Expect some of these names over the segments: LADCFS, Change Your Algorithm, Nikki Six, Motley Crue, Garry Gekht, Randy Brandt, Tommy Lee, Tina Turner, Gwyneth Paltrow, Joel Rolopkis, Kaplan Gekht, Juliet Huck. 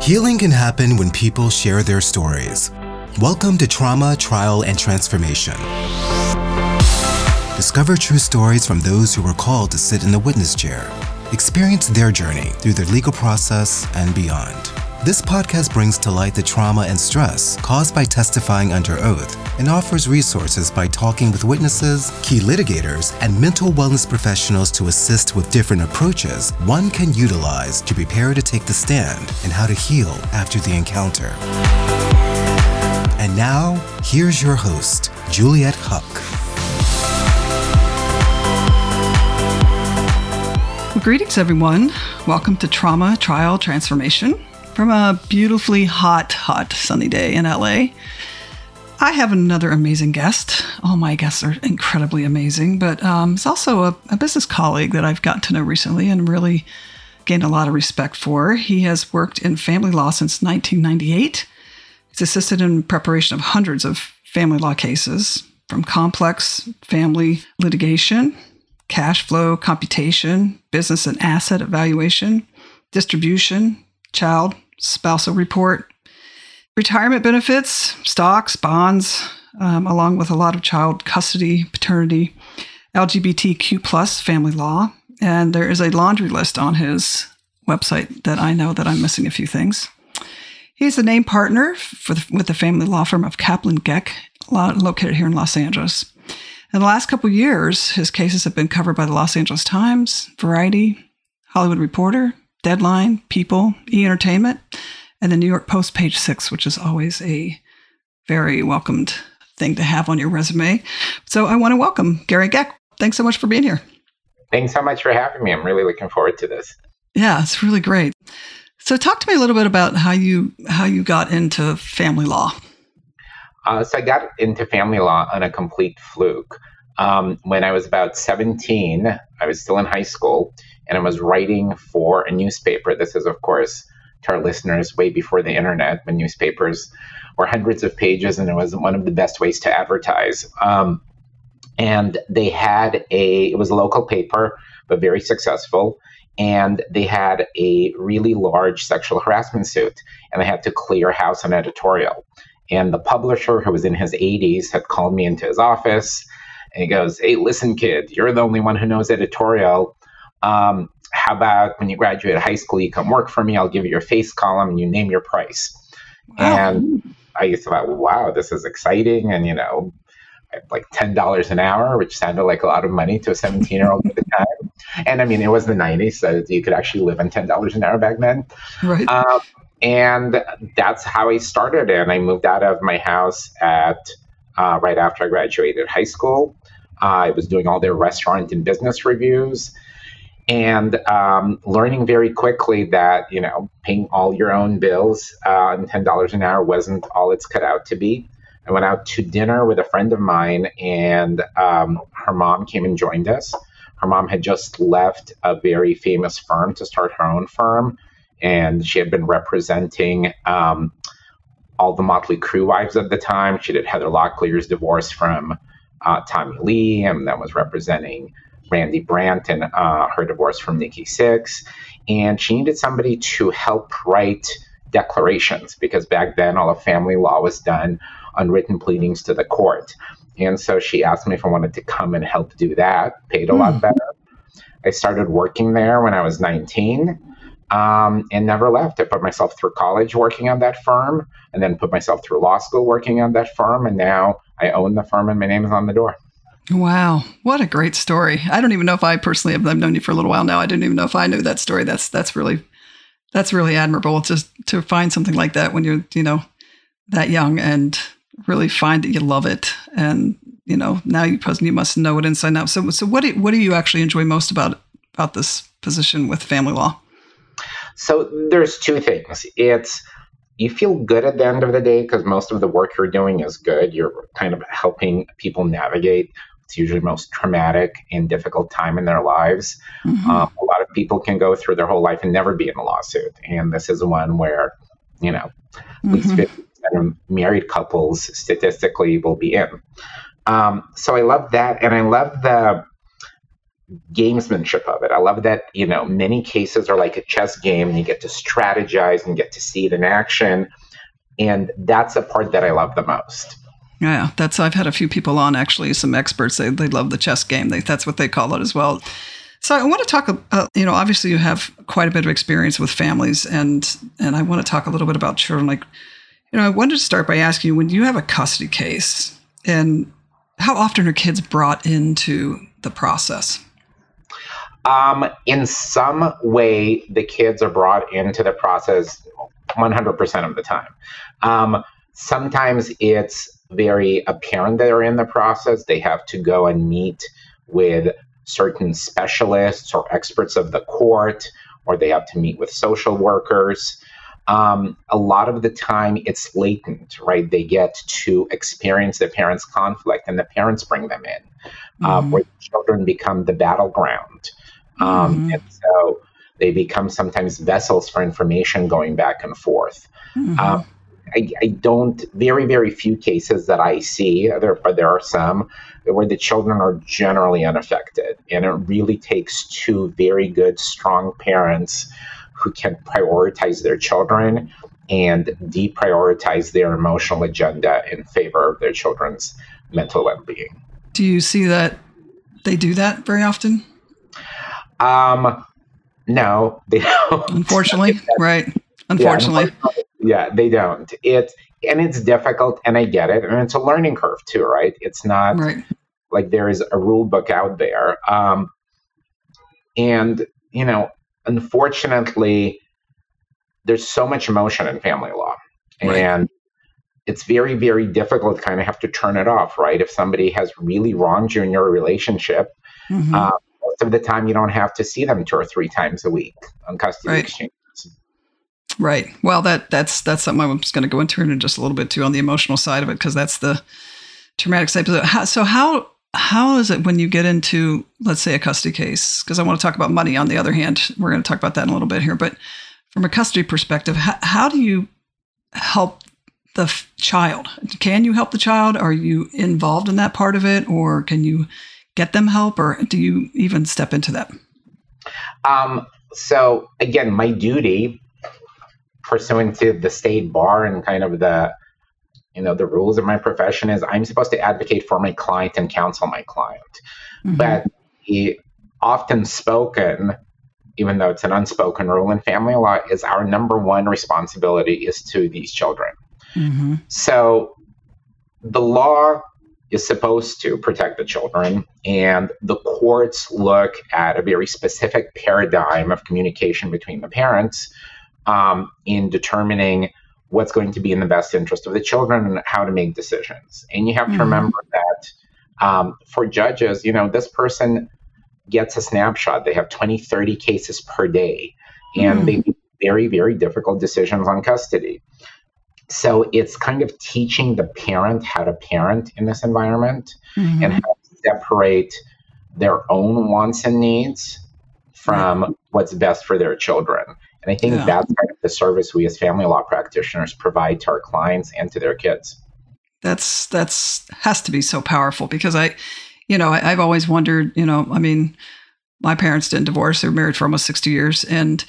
Healing can happen when people share their stories. Welcome to Trauma, Trial, and Transformation. Discover true stories from those who were called to sit in the witness chair. Experience their journey through their legal process and beyond. This podcast brings to light the trauma and stress caused by testifying under oath and offers resources by talking with witnesses, key litigators, and mental wellness professionals to assist with different approaches one can utilize to prepare to take the stand and how to heal after the encounter. And now, here's your host, Juliet Huck. Well, greetings, everyone. Welcome to Trauma, Trial, Transformation from a beautifully hot sunny day in LA. I have another amazing guest. All my guests are incredibly amazing, but it's also a business colleague that I've gotten to know recently and really gained a lot of respect for. He has worked in family law since 1998. He's assisted in preparation of hundreds of family law cases, from complex family litigation, cash flow computation, business and asset evaluation, distribution, child, spousal report, retirement benefits, stocks, bonds, along with a lot of child custody, paternity, LGBTQ plus family law. And there is a laundry list on his website that I know that I'm missing a few things. He's the named partner with the family law firm of Kaplan Gekht, located here in Los Angeles. In the last couple of years, his cases have been covered by the Los Angeles Times, Variety, Hollywood Reporter, Deadline, People, E! Entertainment, and the New York Post, Page Six, which is always a very welcomed thing to have on your resume. So I want to welcome Garry Gekht. Thanks so much for being here. Thanks so much for having me. I'm really looking forward to this. Yeah, it's really great. So talk to me a little bit about how you got into family law. So I got into family law on a complete fluke. When I was about 17, I was still in high school, and I was writing for a newspaper. This is, of course, to our listeners, way before the internet, when newspapers were hundreds of pages, and it was one of the best ways to advertise. And they had it was a local paper, but very successful, and they had a really large sexual harassment suit, and I had to clear house on editorial. And the publisher, who was in his 80s, had called me into his office, and he goes, "Hey, listen, kid, you're the only one who knows editorial. How about when you graduate high school, you come work for me? I'll give you your face column and you name your price." Wow. And I thought, wow, this is exciting. And, like $10 an hour, which sounded like a lot of money to a 17-year-old at the time. And I mean, it was the 90s, so you could actually live on $10 an hour back then. Right. And that's how I started. And I moved out of my house at right after I graduated high school. I was doing all their restaurant and business reviews, and learning very quickly that, paying all your own bills and $10 an hour wasn't all it's cut out to be. I went out to dinner with a friend of mine, and her mom came and joined us. Her mom had just left a very famous firm to start her own firm, and she had been representing all the Motley Crue wives at the time. She did Heather Locklear's divorce from Tommy Lee, and that was representing Randy Brandt and her divorce from Nikki Six. And she needed somebody to help write declarations, because back then all of family law was done on written pleadings to the court. And so she asked me if I wanted to come and help do that, paid a lot better. I started working there when I was 19 and never left. I put myself through college working on that firm, and then put myself through law school working on that firm. And now I own the firm and my name is on the door. Wow. What a great story. I don't even know if I personally have known you for a little while now. I didn't even know if I knew that story. That's really admirable, just to find something like that when you're, that young, and really find that you love it. And, now you must know it inside out. So what do you actually enjoy most about this position with family law? So there's two things. It's, you feel good at the end of the day because most of the work you're doing is good. You're kind of helping people navigate what's usually the most traumatic and difficult time in their lives. Mm-hmm. A lot of people can go through their whole life and never be in a lawsuit. And this is one where, at least 50% of married couples statistically will be in. So I love that. And I love the gamesmanship of it. I love that, you know, many cases are like a chess game and you get to strategize and get to see it in action. And that's the part that I love the most. Yeah, that's, I've had a few people on, actually, some experts, they love the chess game. That's what they call it as well. So I want to talk, you know, obviously you have quite a bit of experience with families, and I want to talk a little bit about children. Like, you know, I wanted to start by asking you, when you have a custody case, and how often are kids brought into the process? In some way, the kids are brought into the process 100% of the time. Sometimes it's very apparent that they're in the process. They have to go and meet with certain specialists or experts of the court, or they have to meet with social workers. A lot of the time it's latent, right? They get to experience their parents' conflict and the parents bring them in, where the children become the battleground. And so they become sometimes vessels for information going back and forth. I don't, very, very few cases that I see, but there are some where the children are generally unaffected. And it really takes two very good, strong parents who can prioritize their children and deprioritize their emotional agenda in favor of their children's mental well-being. Do you see that they do that very often? No, they don't. Unfortunately, right. Yeah, they don't. It's difficult, and I get it. And it's a learning curve too, right? It's not like there is a rule book out there. And, you know, unfortunately, there's so much emotion in family law. And it's very, very difficult to kind of have to turn it off, right? If somebody has really wronged you in your relationship, most of the time you don't have to see them 2 or 3 times a week on custody exchange. Right. Well, that's something I'm just going to go into just a little bit too on the emotional side of it, because that's the traumatic side. So how is it when you get into, let's say, a custody case? Because I want to talk about money on the other hand. We're going to talk about that in a little bit here. But from a custody perspective, how do you help the child? Can you help the child? Are you involved in that part of it? Or can you get them help? Or do you even step into that? So, again, my duty, pursuant to the state bar and kind of the, you know, the rules of my profession, is I'm supposed to advocate for my client and counsel my client. But the often spoken, even though it's an unspoken rule in family law, is our number one responsibility is to these children. So the law is supposed to protect the children, and the courts look at a very specific paradigm of communication between the parents, in determining what's going to be in the best interest of the children and how to make decisions. And you have to remember that for judges, you know, this person gets a snapshot. They have 20, 30 cases per day, and they make very, very difficult decisions on custody. So it's kind of teaching the parent how to parent in this environment and how to separate their own wants and needs from what's best for their children. And I think that's kind of the service we as family law practitioners provide to our clients and to their kids. That's has to be so powerful, because I've always wondered, you know, I mean, my parents didn't divorce. They were married for almost 60 years. And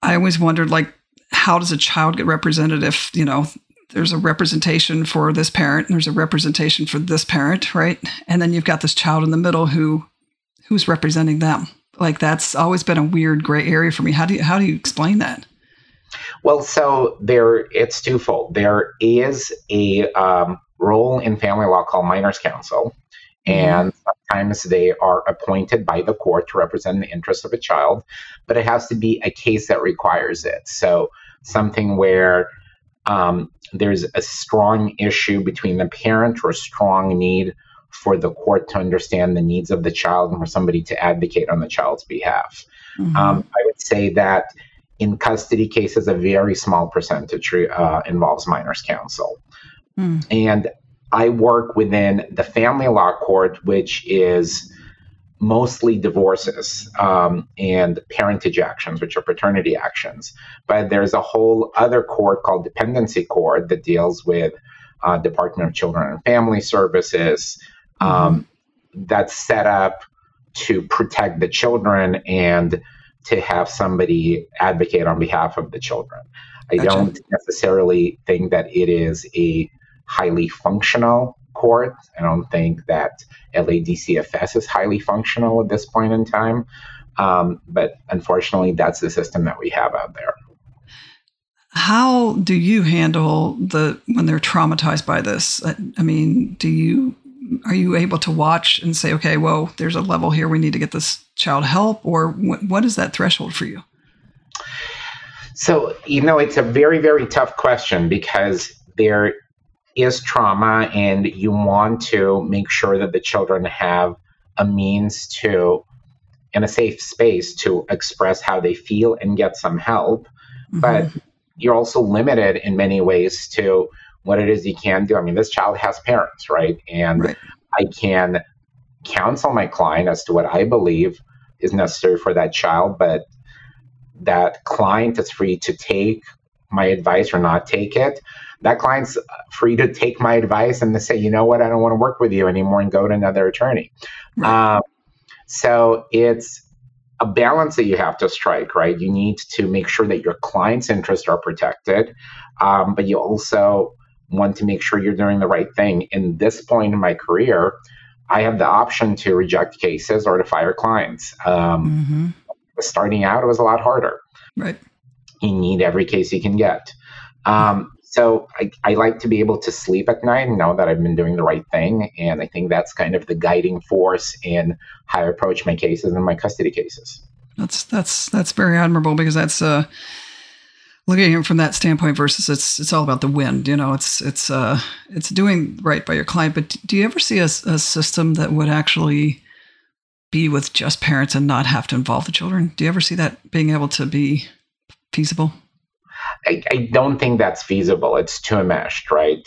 I always wondered, like, how does a child get represented if, you know, there's a representation for this parent and there's a representation for this parent, right? And then you've got this child in the middle who's representing them. Like, that's always been a weird gray area for me. How do you explain that? Well, so it's twofold. There is a role in family law called minors counsel, and sometimes they are appointed by the court to represent the interests of a child, but it has to be a case that requires it. So something where there's a strong issue between the parent or a strong need for the court to understand the needs of the child and for somebody to advocate on the child's behalf. I would say that in custody cases, a very small percentage involves minors counsel. And I work within the family law court, which is mostly divorces and parentage actions, which are paternity actions. But there's a whole other court called dependency court that deals with Department of Children and Family Services, that's set up to protect the children and to have somebody advocate on behalf of the children. I don't necessarily think that it is a highly functional court. I don't think that LADCFS is highly functional at this point in time. But unfortunately, that's the system that we have out there. How do you handle when they're traumatized by this? I mean, are you able to watch and say, okay, whoa, there's a level here, we need to get this child help? Or what is that threshold for you? So, it's a very, very tough question because there is trauma and you want to make sure that the children have a means to, in a safe space, to express how they feel and get some help. Mm-hmm. But you're also limited in many ways to what it is you can do. I mean, this child has parents, right? And right. I can counsel my client as to what I believe is necessary for that child, but that client is free to take my advice or not take it. That client's free to take my advice and to say, you know what, I don't want to work with you anymore and go to another attorney. Right. So it's a balance that you have to strike, right? You need to make sure that your client's interests are protected, but you also want to make sure you're doing the right thing. In this point in my career, I have the option to reject cases or to fire clients. Starting out, it was a lot harder. Right. You need every case you can get. So I like to be able to sleep at night and know that I've been doing the right thing. And I think that's kind of the guiding force in how I approach my cases and my custody cases. That's very admirable, because that's looking at it from that standpoint versus it's all about the wind. It's doing right by your client. But do you ever see a system that would actually be with just parents and not have to involve the children? Do you ever see that being able to be feasible? I don't think that's feasible. It's too enmeshed, right?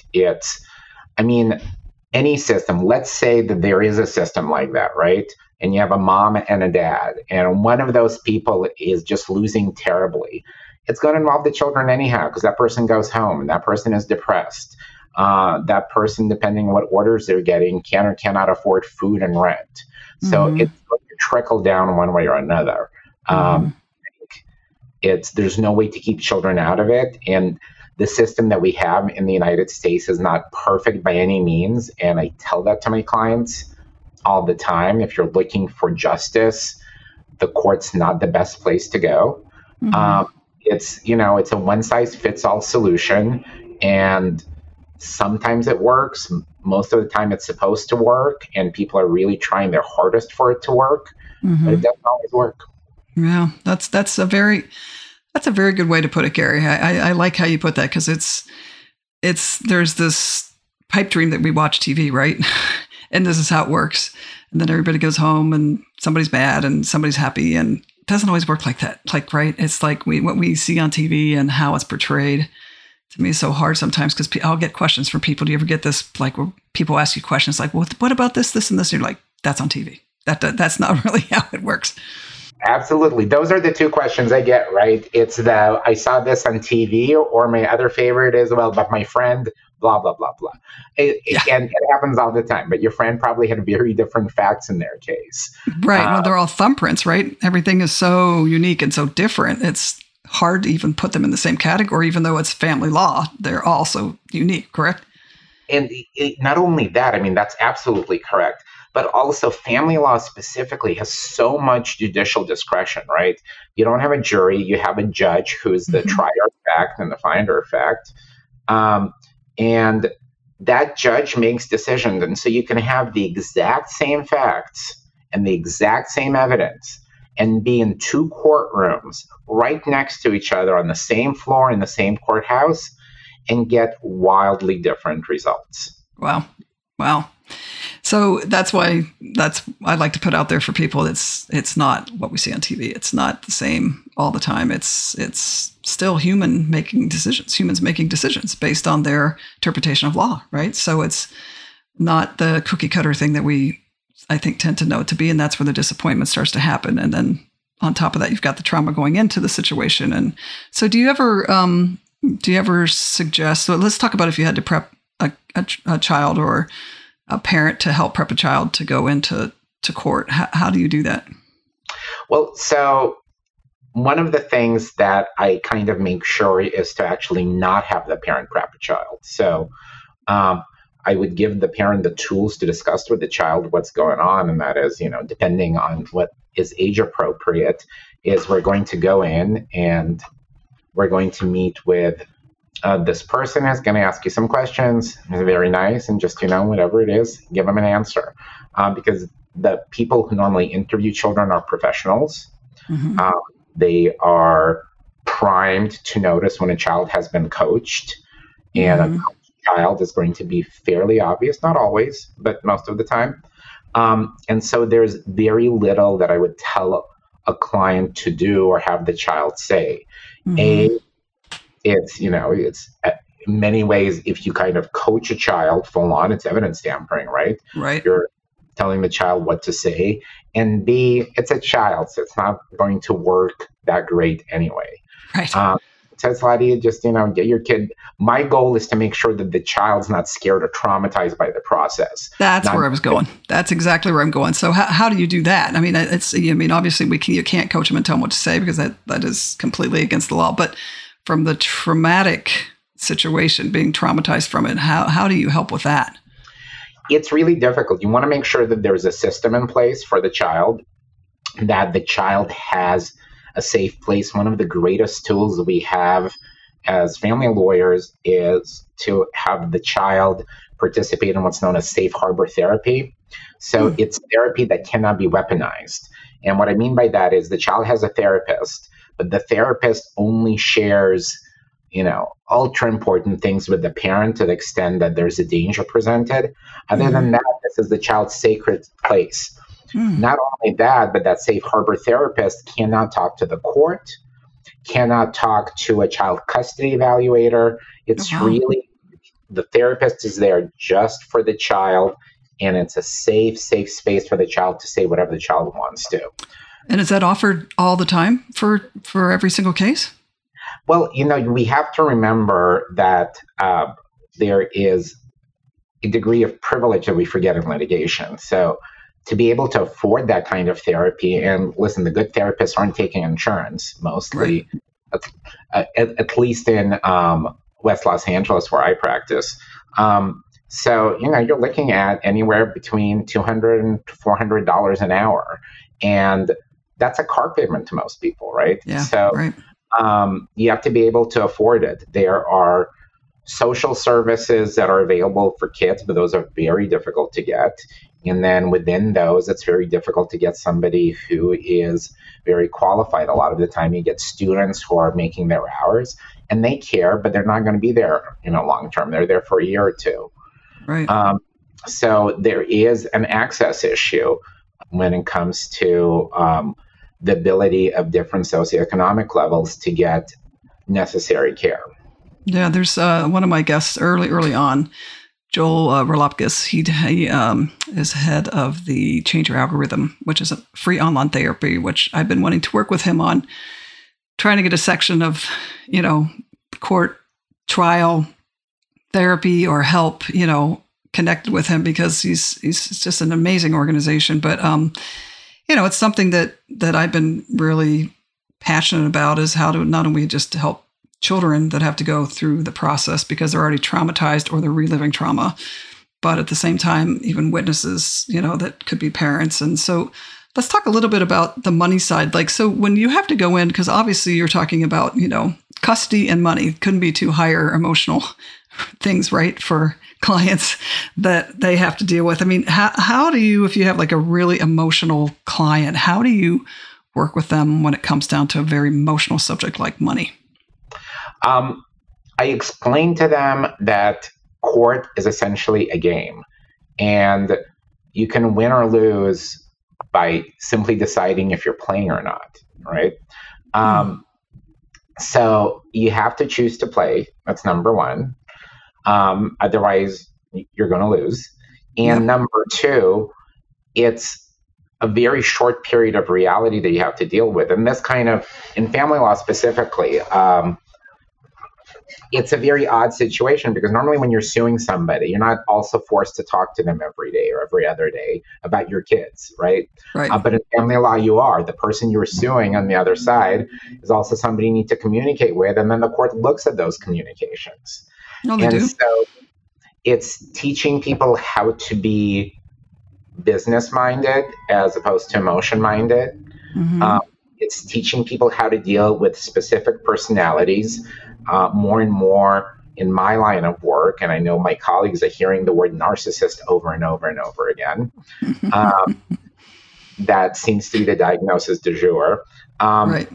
Any system, let's say that there is a system like that, right? And you have a mom and a dad, and one of those people is just losing terribly. It's going to involve the children anyhow, because that person goes home and that person is depressed. That person, depending on what orders they're getting, can or cannot afford food and rent. So it's going to trickle down one way or another. There's no way to keep children out of it. And the system that we have in the United States is not perfect by any means. And I tell that to my clients all the time. If you're looking for justice, the court's not the best place to go. It's a one-size-fits-all solution. And sometimes it works. Most of the time it's supposed to work. And people are really trying their hardest for it to work. But it doesn't always work. Yeah, that's a very good way to put it, Garry. I like how you put that, because there's this pipe dream that we watch TV, right? And this is how it works. And then everybody goes home and somebody's mad and somebody's happy, and it doesn't always work like that. Like, right? It's like what we see on TV and how it's portrayed, to me, is so hard sometimes, because I'll get questions from people. Do you ever get this, like, where people ask you questions like, well, what about this, this, and this? And you're like, that's on TV. That's not really how it works. Absolutely. Those are the two questions I get, right? It's the, I saw this on TV, or my other favorite is, well, but my friend, blah, blah, blah, blah. And it happens all the time, but your friend probably had very different facts in their case. Right. Well, they're all thumbprints, right? Everything is so unique and so different. It's hard to even put them in the same category, even though it's family law. They're all so unique, correct? And not only that, that's absolutely correct. But also family law specifically has so much judicial discretion, right? You don't have a jury, you have a judge who's the trier of fact and the finder of fact. And that judge makes decisions. And so you can have the exact same facts and the exact same evidence and be in two courtrooms right next to each other on the same floor in the same courthouse and get wildly different results. Wow. So that's why I'd like to put out there for people. It's not what we see on TV. It's not the same all the time. It's still humans making decisions based on their interpretation of law, right? So it's not the cookie cutter thing that I think tend to know it to be. And that's where the disappointment starts to happen. And then on top of that, you've got the trauma going into the situation. And so do you ever suggest, so let's talk about if you had to prep a child or a parent to help prep a child to go into court? How do you do that? Well, so one of the things that I kind of make sure is to actually not have the parent prep a child. So I would give the parent the tools to discuss with the child what's going on. And that is, depending on what is age appropriate, is we're going to go in and we're going to meet with this person is going to ask you some questions. It's very nice. And just, whatever it is, give them an answer. Because the people who normally interview children are professionals. Mm-hmm. They are primed to notice when a child has been coached. And mm-hmm. a child is going to be fairly obvious, not always, but most of the time. And so there's very little that I would tell a client to do or have the child say. Mm-hmm. It's in many ways, if you kind of coach a child full on, it's evidence tampering, right? Right. You're telling the child what to say. And B, it's a child, so it's not going to work that great anyway. Right. So it's how do you just, get your kid. My goal is to make sure that the child's not scared or traumatized by the process. That's where I was going. That's exactly where I'm going. So how do you do that? I mean, obviously you can't coach them and tell them what to say because that is completely against the law. But from the traumatic situation, being traumatized from it, how do you help with that? It's really difficult. You want to make sure that there's a system in place for the child, that the child has a safe place. One of the greatest tools we have as family lawyers is to have the child participate in what's known as safe harbor therapy. So it's therapy that cannot be weaponized. And what I mean by that is the child has a therapist, but the therapist only shares, ultra important things with the parent to the extent that there's a danger presented. Other than that, this is the child's sacred place. Mm. Not only that, but that safe harbor therapist cannot talk to the court, cannot talk to a child custody evaluator. It's really, the therapist is there just for the child, and it's a safe space for the child to say whatever the child wants to. And is that offered all the time for every single case? Well, we have to remember that there is a degree of privilege that we forget in litigation. So to be able to afford that kind of therapy, and listen, the good therapists aren't taking insurance mostly, at least in West Los Angeles where I practice. So, you're looking at anywhere between $200 to $400 an hour. And that's a car payment to most people, right? Yeah, so right. You have to be able to afford it. There are social services that are available for kids, but those are very difficult to get. And then within those, it's very difficult to get somebody who is very qualified. A lot of the time you get students who are making their hours and they care, but they're not going to be there long term. They're there for a year or two. Right. So there is an access issue when it comes to the ability of different socioeconomic levels to get necessary care. Yeah, there's one of my guests early on, Joel Rolopkis. He is head of the Change Your Algorithm, which is a free online therapy, which I've been wanting to work with him on, trying to get a section of, court trial therapy or help, connected with him because he's just an amazing organization. But, it's something that I've been really passionate about is how to not only just help children that have to go through the process because they're already traumatized or they're reliving trauma, but at the same time, even witnesses, that could be parents. And so let's talk a little bit about the money side. Like, so when you have to go in, because obviously you're talking about, custody and money, couldn't be two higher emotional things, right, for clients that they have to deal with. I mean, how do you, if you have like a really emotional client, how do you work with them when it comes down to a very emotional subject like money? I explained to them that court is essentially a game, and you can win or lose by simply deciding if you're playing or not, right? So you have to choose to play. That's number one. Otherwise, you're going to lose. And number two, it's a very short period of reality that you have to deal with. And this kind of, in family law specifically, it's a very odd situation because normally when you're suing somebody, you're not also forced to talk to them every day or every other day about your kids, right? Right. But in family law, you are. The person you're suing on the other side is also somebody you need to communicate with, and then the court looks at those communications. No, they do. And so it's teaching people how to be business-minded as opposed to emotion-minded. Mm-hmm. It's teaching people how to deal with specific personalities. More and more in my line of work, and I know my colleagues are hearing the word narcissist over and over and over again. That seems to be the diagnosis du jour. Right.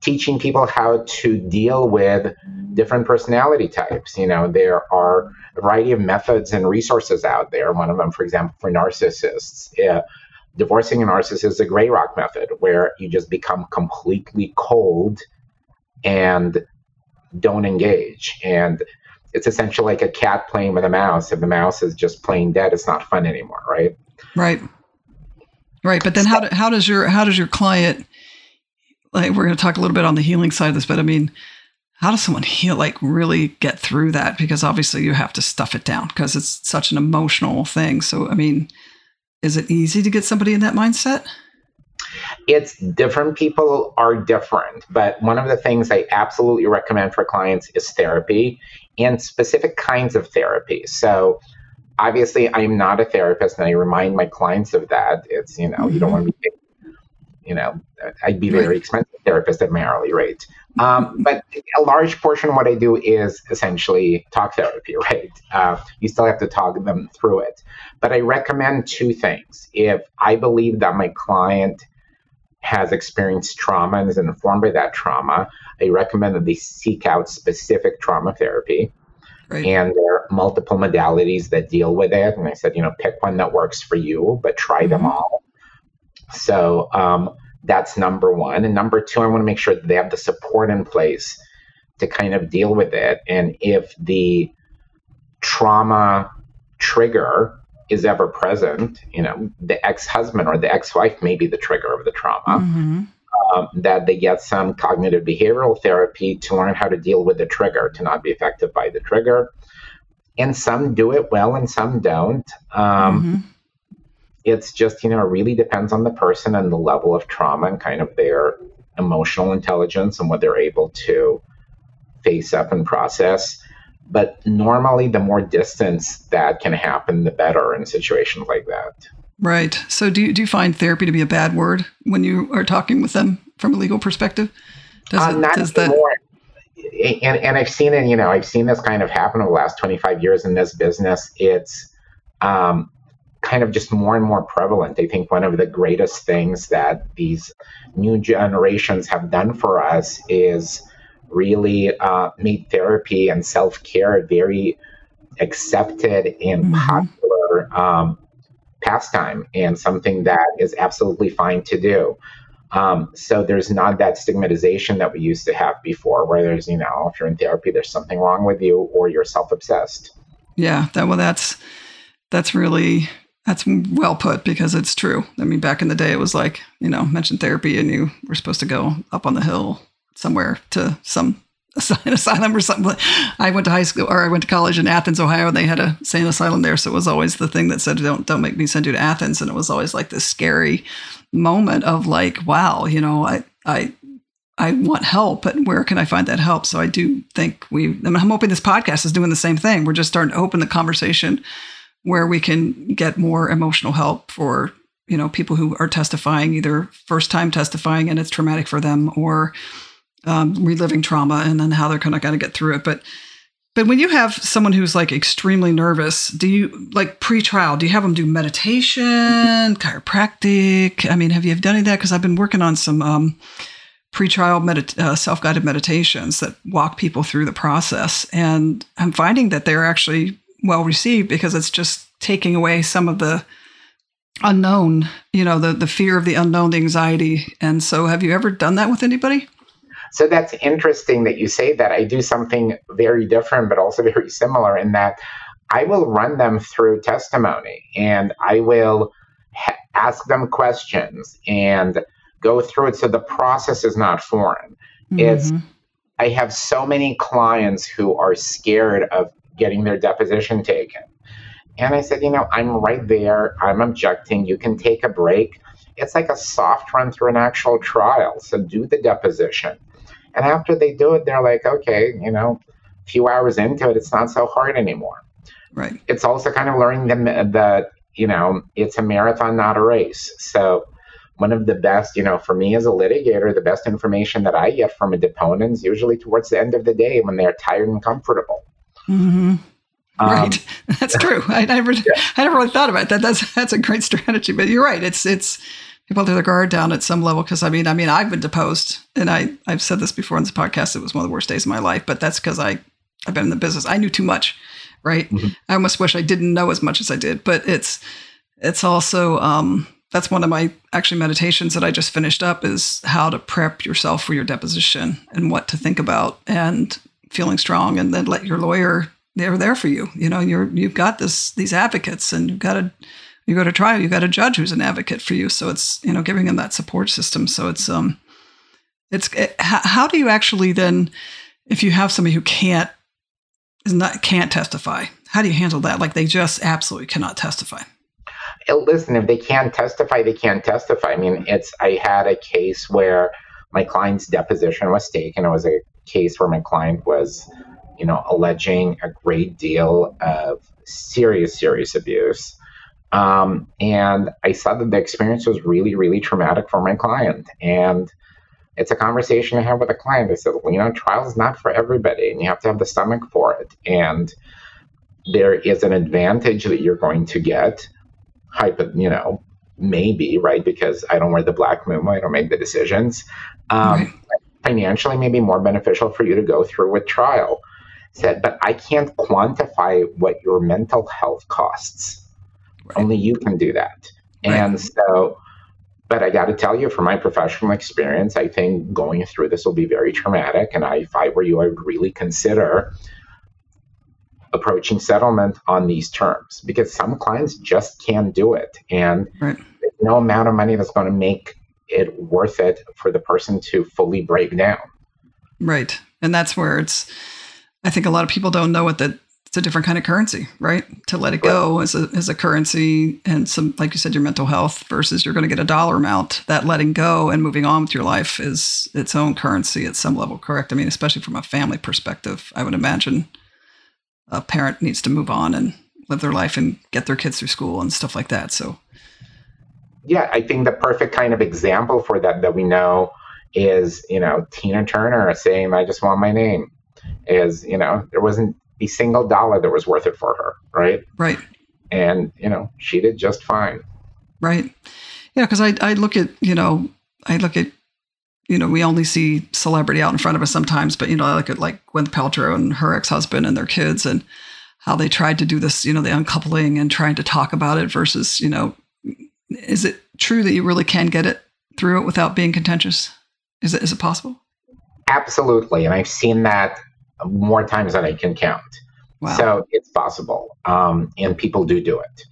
Teaching people how to deal with different personality types. You know, there are a variety of methods and resources out there. One of them, for example, for narcissists, divorcing a narcissist is the gray rock method, where you just become completely cold and don't engage. And it's essentially like a cat playing with a mouse. If the mouse is just playing dead, it's not fun anymore, right? Right. Right. But then how does your client, like, we're going to talk a little bit on the healing side of this, but I mean, how does someone heal, like really get through that? Because obviously you have to stuff it down because it's such an emotional thing. So, I mean, is it easy to get somebody in that mindset? It's different. People are different. But one of the things I absolutely recommend for clients is therapy and specific kinds of therapy. So obviously, I'm not a therapist, and I remind my clients of that. It's, you know, mm-hmm. you don't want to be, you know, I'd be right. very expensive therapist at my hourly rate. But a large portion of what I do is essentially talk therapy, right? You still have to talk them through it. But I recommend two things. If I believe that my client has experienced trauma and is informed by that trauma, I recommend that they seek out specific trauma therapy. Right. And there are multiple modalities that deal with it. And I said, you know, pick one that works for you, but try them all. So that's number one. And number two, I want to make sure that they have the support in place to kind of deal with it. And if the trauma trigger is ever present, you know, the ex-husband or the ex-wife may be the trigger of the trauma, mm-hmm. That they get some cognitive behavioral therapy to learn how to deal with the trigger, to not be affected by the trigger. And some do it well and some don't. Mm-hmm. It's just, you know, it really depends on the person and the level of trauma and kind of their emotional intelligence and what they're able to face up and process. But normally, the more distance that can happen, the better in situations like that. Right. So do you find therapy to be a bad word when you are talking with them from a legal perspective? And I've seen it, you know, I've seen this kind of happen over the last 25 years in this business. It's kind of just more and more prevalent. I think one of the greatest things that these new generations have done for us is really made therapy and self-care very accepted and mm-hmm. popular pastime and something that is absolutely fine to do. So there's not that stigmatization that we used to have before, where there's, you know, if you're in therapy, there's something wrong with you or you're self-obsessed. Yeah, that's well put, because it's true. I mean, back in the day, it was like, you know, mention therapy and you were supposed to go up on the hill somewhere to some asylum or something. I went to college in Athens, Ohio, and they had a sane asylum there. So it was always the thing that said, don't make me send you to Athens. And it was always like this scary moment of like, wow, you know, I want help, but where can I find that help? So I do think I'm hoping this podcast is doing the same thing. We're just starting to open the conversation where we can get more emotional help for, you know, people who are testifying, either first time testifying and it's traumatic for them, or reliving trauma and then how they're kind of get through it. But when you have someone who's like extremely nervous, do you, like pre-trial, do you have them do meditation, chiropractic? I mean, have you done any of that? Because I've been working on some pre-trial self-guided meditations that walk people through the process. And I'm finding that they're actually well received because it's just taking away some of the unknown, you know, the fear of the unknown, the anxiety. And so have you ever done that with anybody? So that's interesting that you say that. I do something very different, but also very similar, in that I will run them through testimony and I will ask them questions and go through it. So the process is not foreign. Mm-hmm. It's I have so many clients who are scared of getting their deposition taken. And I said, you know, I'm right there. I'm objecting. You can take a break. It's like a soft run through an actual trial. So do the deposition. And after they do it, they're like, okay, you know, a few hours into it, it's not so hard anymore. Right. It's also kind of learning them that, you know, it's a marathon, not a race. So one of the best, you know, for me as a litigator, the best information that I get from a deponent is usually towards the end of the day when they're tired and comfortable. Mm-hmm. Right. That's true. I never really thought about that. That's a great strategy, but you're right. It's people let their guard down at some level. Cause I mean, I've been deposed and I've said this before on this podcast. It was one of the worst days of my life, but that's cause I've been in the business. I knew too much, right? Mm-hmm. I almost wish I didn't know as much as I did, but it's also, that's one of my actually meditations that I just finished up is how to prep yourself for your deposition and what to think about and feeling strong and then let your lawyer, they're there for you. You know, you've got these advocates and you go to trial, you've got a judge who's an advocate for you. So it's, you know, giving them that support system. So how do you actually then, if you have somebody who can't testify, how do you handle that? Like they just absolutely cannot testify. Listen, if they can't testify, they can't testify. I mean, I had a case where my client's deposition was taken. It was a case where my client was, you know, alleging a great deal of serious, serious abuse. And I saw that the experience was really, really traumatic for my client. And it's a conversation I had with a client. I said, well, you know, trial is not for everybody and you have to have the stomach for it. And there is an advantage that you're going to get. You know, maybe, right? Because I don't wear the black moon, I don't make the decisions. Right. Financially, maybe more beneficial for you to go through with trial. Said, but I can't quantify what your mental health costs. Right. Only you can do that. Right. And so, but I got to tell you, from my professional experience, I think going through this will be very traumatic. And if I were you, I would really consider approaching settlement on these terms because some clients just can't do it. And right. There's no amount of money that's going to make it worth it for the person to fully break down. Right. And that's where I think a lot of people don't know that it's a different kind of currency, right? To let it go as a currency and some, like you said, your mental health versus you're going to get a dollar amount. That letting go and moving on with your life is its own currency at some level, correct? I mean, especially from a family perspective, I would imagine a parent needs to move on and live their life and get their kids through school and stuff like that. So, yeah, I think the perfect kind of example for that we know is, you know, Tina Turner saying, I just want my name is, you know, there wasn't a single dollar that was worth it for her. Right. Right. And, you know, she did just fine. Right. Yeah. Cause I look at, you know, we only see celebrity out in front of us sometimes, but, you know, I look at like Gwyneth Paltrow and her ex-husband and their kids and how they tried to do this, you know, the uncoupling and trying to talk about it versus, you know, is it true that you really can get it through it without being contentious? Is it possible? Absolutely. And I've seen that more times than I can count. Wow. So it's possible. And people do it.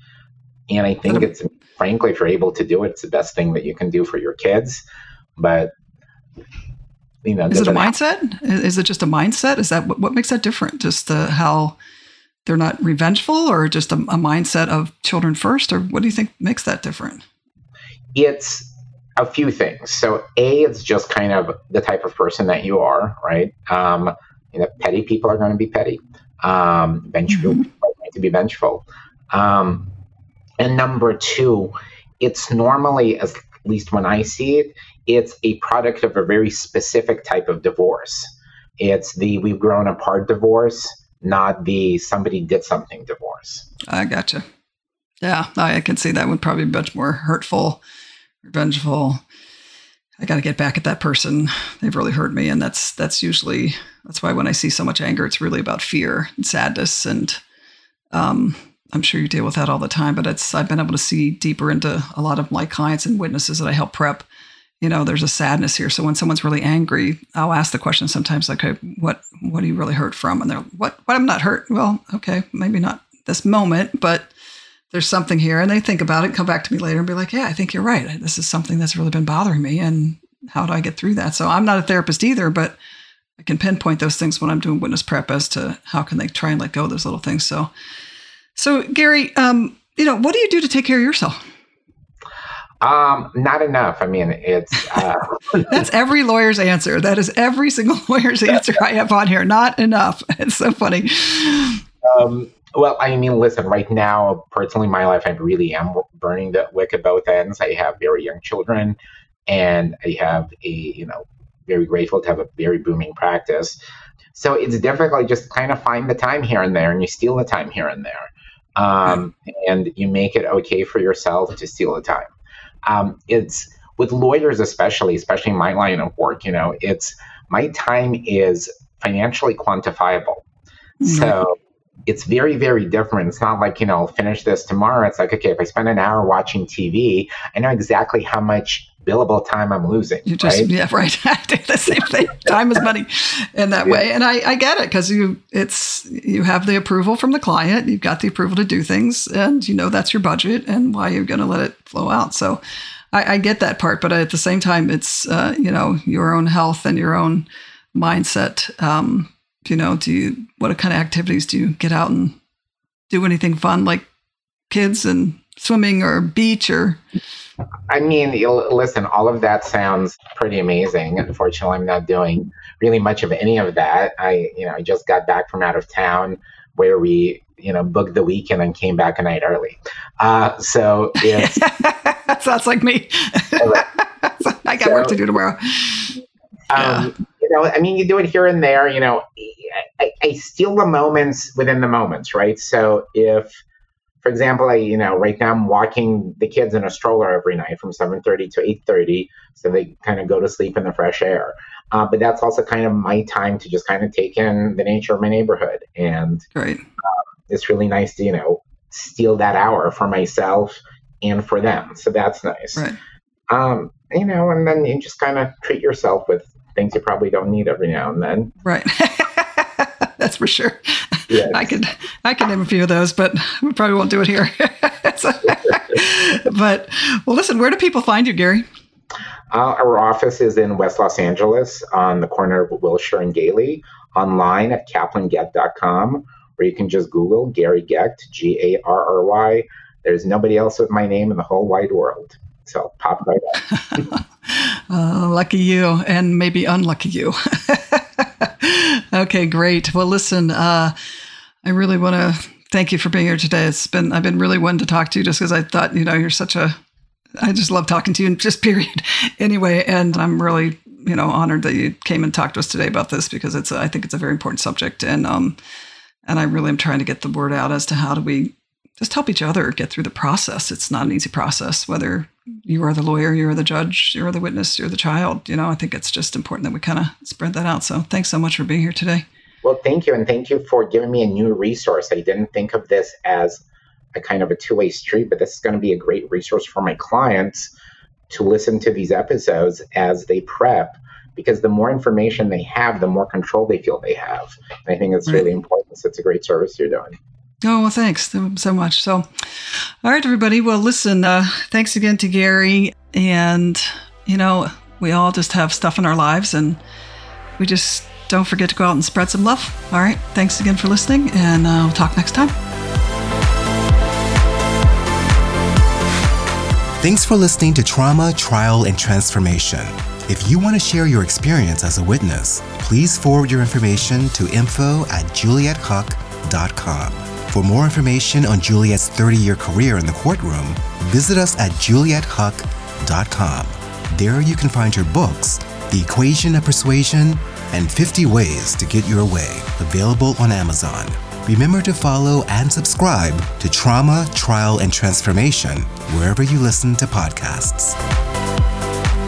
And I think it's, frankly, if you're able to do it, it's the best thing that you can do for your kids. But, you know, is it a mindset? Is it just a mindset? Is that what makes that different? Just how they're not revengeful or just a mindset of children first? Or what do you think makes that different? It's a few things. So A, it's just kind of the type of person that you are, right? You know, petty people are going to be petty. Vengeful people are going to be vengeful. And number two, it's normally, at least when I see it, it's a product of a very specific type of divorce. It's the we've grown apart divorce, not the somebody did something divorce. I gotcha. Yeah, I can see that would probably be much more hurtful. Revengeful. I got to get back at that person. They've really hurt me. And that's why when I see so much anger, it's really about fear and sadness. And I'm sure you deal with that all the time, but I've been able to see deeper into a lot of my clients and witnesses that I help prep. You know, there's a sadness here. So when someone's really angry, I'll ask the question sometimes like, okay, what are you really hurt from? And they're what I'm not hurt. Well, okay, maybe not this moment, but there's something here, and they think about it, come back to me later and be like, yeah, I think you're right. This is something that's really been bothering me. And how do I get through that? So I'm not a therapist either, but I can pinpoint those things when I'm doing witness prep as to how can they try and let go of those little things. So Gary, what do you do to take care of yourself? Not enough. I mean, that's every lawyer's answer. That is every single lawyer's answer I have on here. Not enough. It's so funny. Well, I mean, listen, right now, personally, in my life, I really am burning the wick at both ends. I have very young children, and I have very grateful to have a very booming practice. So it's difficult. Just kind of find the time here and there, and you steal the time here and there. And you make it okay for yourself to steal the time. It's with lawyers, especially in my line of work, it's my time is financially quantifiable. Mm-hmm. So it's very, very different. It's not like, I'll finish this tomorrow. It's like, okay, if I spend an hour watching TV, I know exactly how much billable time I'm losing. You just, right? Yeah, right. I do the same thing. Time is money in that way. And I get it because you have the approval from the client. You've got the approval to do things and that's your budget and why you're going to let it flow out. So I get that part. But at the same time, it's, your own health and your own mindset. What kind of activities do you get out and do anything fun like kids and swimming or beach or? I mean, listen, all of that sounds pretty amazing. Unfortunately, I'm not doing really much of any of that. I just got back from out of town where we, booked the weekend and came back a night early. So it's. That sounds like me. I got work to do tomorrow. You do it here and there, I steal the moments within the moments, right? So if, for example, right now I'm walking the kids in a stroller every night from 7:30 to 8:30. So they kind of go to sleep in the fresh air. But that's also kind of my time to just kind of take in the nature of my neighborhood. And right. It's really nice to, steal that hour for myself and for them. So that's nice. Right. And then you just kind of treat yourself with things you probably don't need every now and then. Right. That's for sure. Yes. I can name a few of those, but we probably won't do it here. But, well, listen, where do people find you, Gary? Our office is in West Los Angeles on the corner of Wilshire and Gailey, online at kaplangekht.com, or you can just Google Garry Gekht, Garry. There's nobody else with my name in the whole wide world. So pop right up. Lucky you, and maybe unlucky you. Okay, great. Well, listen, I really want to thank you for being here today. I've been really wanting to talk to you just because I thought, you're I just love talking to you and just period anyway. And I'm really, honored that you came and talked to us today about this because I think it's a very important subject. And I really am trying to get the word out as to how do we just help each other get through the process. It's not an easy process, whether you are the lawyer, you're the judge, you're the witness, you're the child. I think it's just important that we kind of spread that out. So thanks so much for being here today. Well, thank you. And thank you for giving me a new resource. I didn't think of this as a kind of a two-way street, but this is going to be a great resource for my clients to listen to these episodes as they prep, because the more information they have, the more control they feel they have. And I think it's really important. So it's a great service you're doing. Oh, well, thanks so much. So, all right, everybody. Well, listen, thanks again to Gary. And, we all just have stuff in our lives and we just don't forget to go out and spread some love. All right. Thanks again for listening and we'll talk next time. Thanks for listening to Trauma, Trial, and Transformation. If you want to share your experience as a witness, please forward your information to info@julietthuck.com. For more information on Juliet's 30-year career in the courtroom, visit us at julietthuck.com. There you can find her books, The Equation of Persuasion, and 50 Ways to Get Your Way, available on Amazon. Remember to follow and subscribe to Trauma, Trial, and Transformation wherever you listen to podcasts.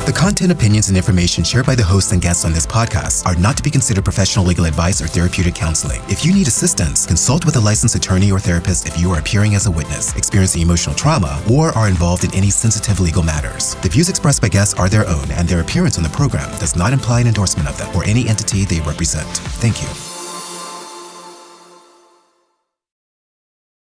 The content, opinions, and information shared by the hosts and guests on this podcast are not to be considered professional legal advice or therapeutic counseling. If you need assistance, consult with a licensed attorney or therapist if you are appearing as a witness, experiencing emotional trauma, or are involved in any sensitive legal matters. The views expressed by guests are their own, and their appearance on the program does not imply an endorsement of them or any entity they represent. Thank you.